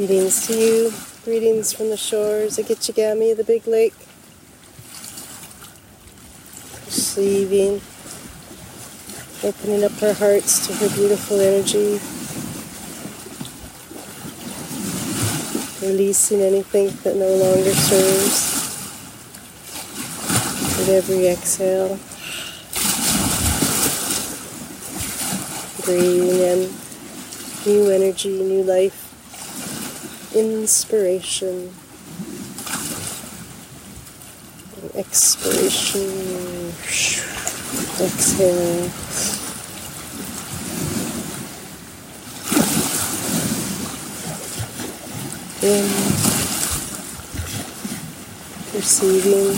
Greetings to you. Greetings from the shores of Gichigami, the big lake. Receiving, opening up our hearts to her beautiful energy. Releasing anything that no longer serves with every exhale. Breathing in new energy, new life. Inspiration, and expiration, exhale. In, perceiving,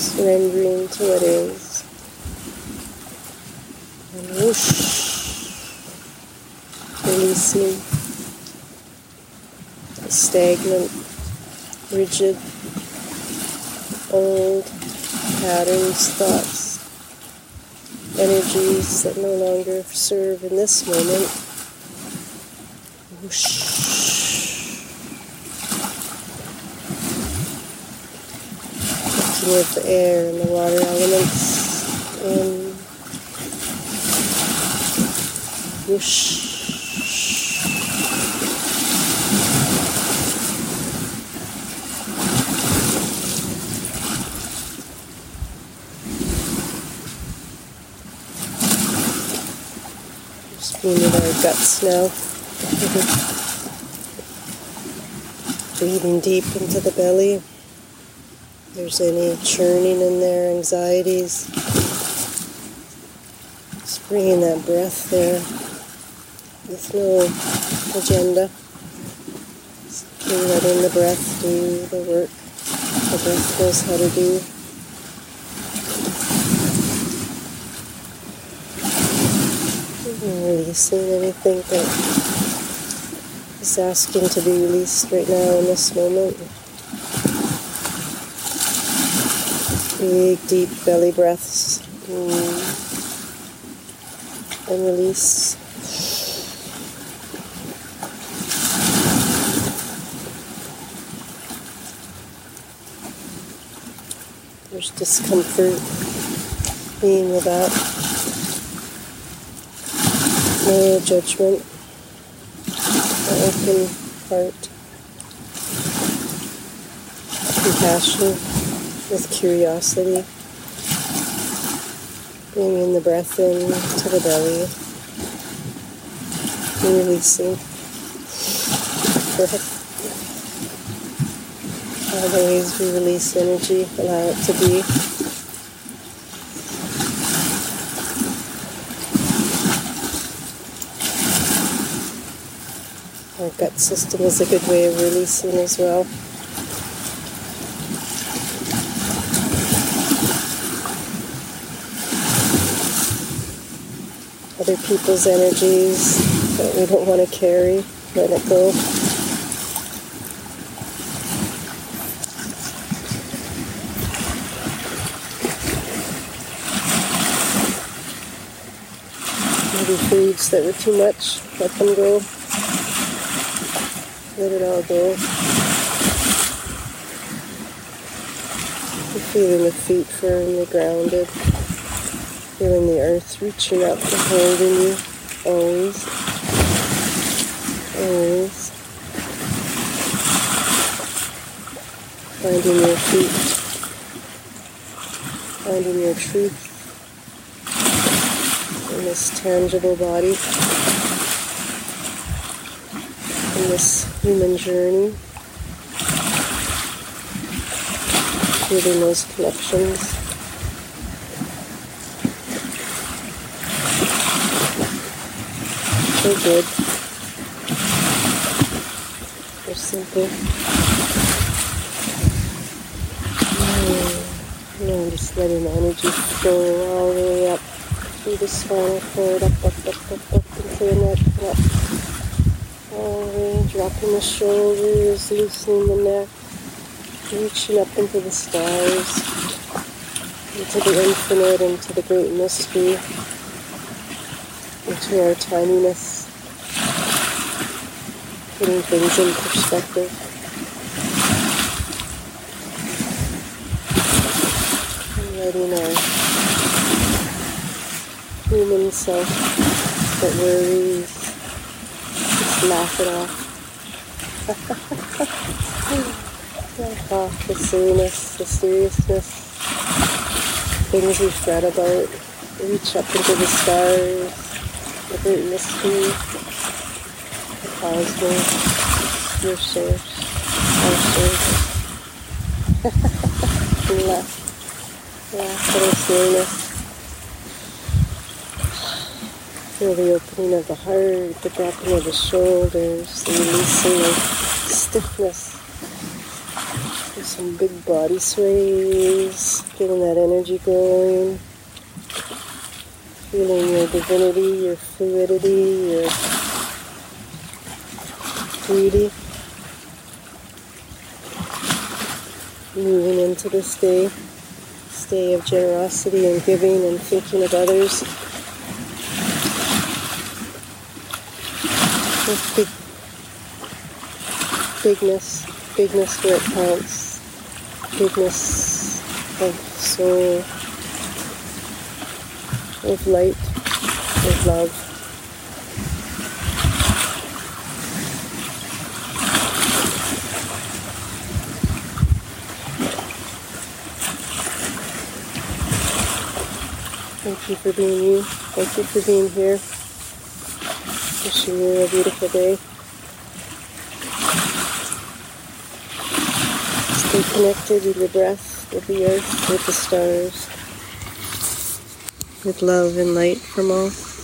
surrendering to what is, and whoosh. Releasing the stagnant, rigid, old patterns, thoughts, energies that no longer serve in this moment. Whoosh. Looking at the air and the water elements. In. Whoosh. Being with our guts now. Breathing deep into the belly. If there's any churning in there, anxieties. Just bringing that breath there. With no agenda. Just letting the breath do the work. The breath knows how to do. Releasing anything that is asking to be released right now in this moment. Big, deep belly breaths. And release. There's discomfort being with that. No judgment, an open heart, compassion with curiosity, bringing the breath in to the belly, and releasing breath. All the ways we release energy, allow it to be. Our gut system is a good way of releasing as well. Other people's energies that we don't want to carry, let it go. Maybe foods that were too much, let them go. Let it all go. You're feeling the feet firmly grounded. Feeling the earth reaching up and holding you. Always. Always. Finding your feet. Finding your truth. In this tangible body. In this human journey, creating those connections, they're good, they're simple. And just letting the energy go all the way up through the spinal cord, up into the neck, up. All the way, dropping the shoulders, loosening the neck, reaching up into the stars, into the infinite, into the great mystery, into our tininess, putting things in perspective and letting our human self that worries just laugh it off. Laugh off the silliness, the seriousness, things we fret about. Reach up into the stars, the great mystery, the cosmos, your source, our source. Laugh at our silliness. Feel the opening of the heart, the dropping of the shoulders, the releasing of stiffness. There's some big body sways, getting that energy going. Feeling your divinity, your fluidity, your beauty. Moving into this day of generosity and giving and thinking of others. With bigness where it counts, bigness of soul, of light, of love. Thank you for being you. Thank you for being here. Wishing you a beautiful day. Stay connected with your breath, with the earth, with the stars. With love and light from all.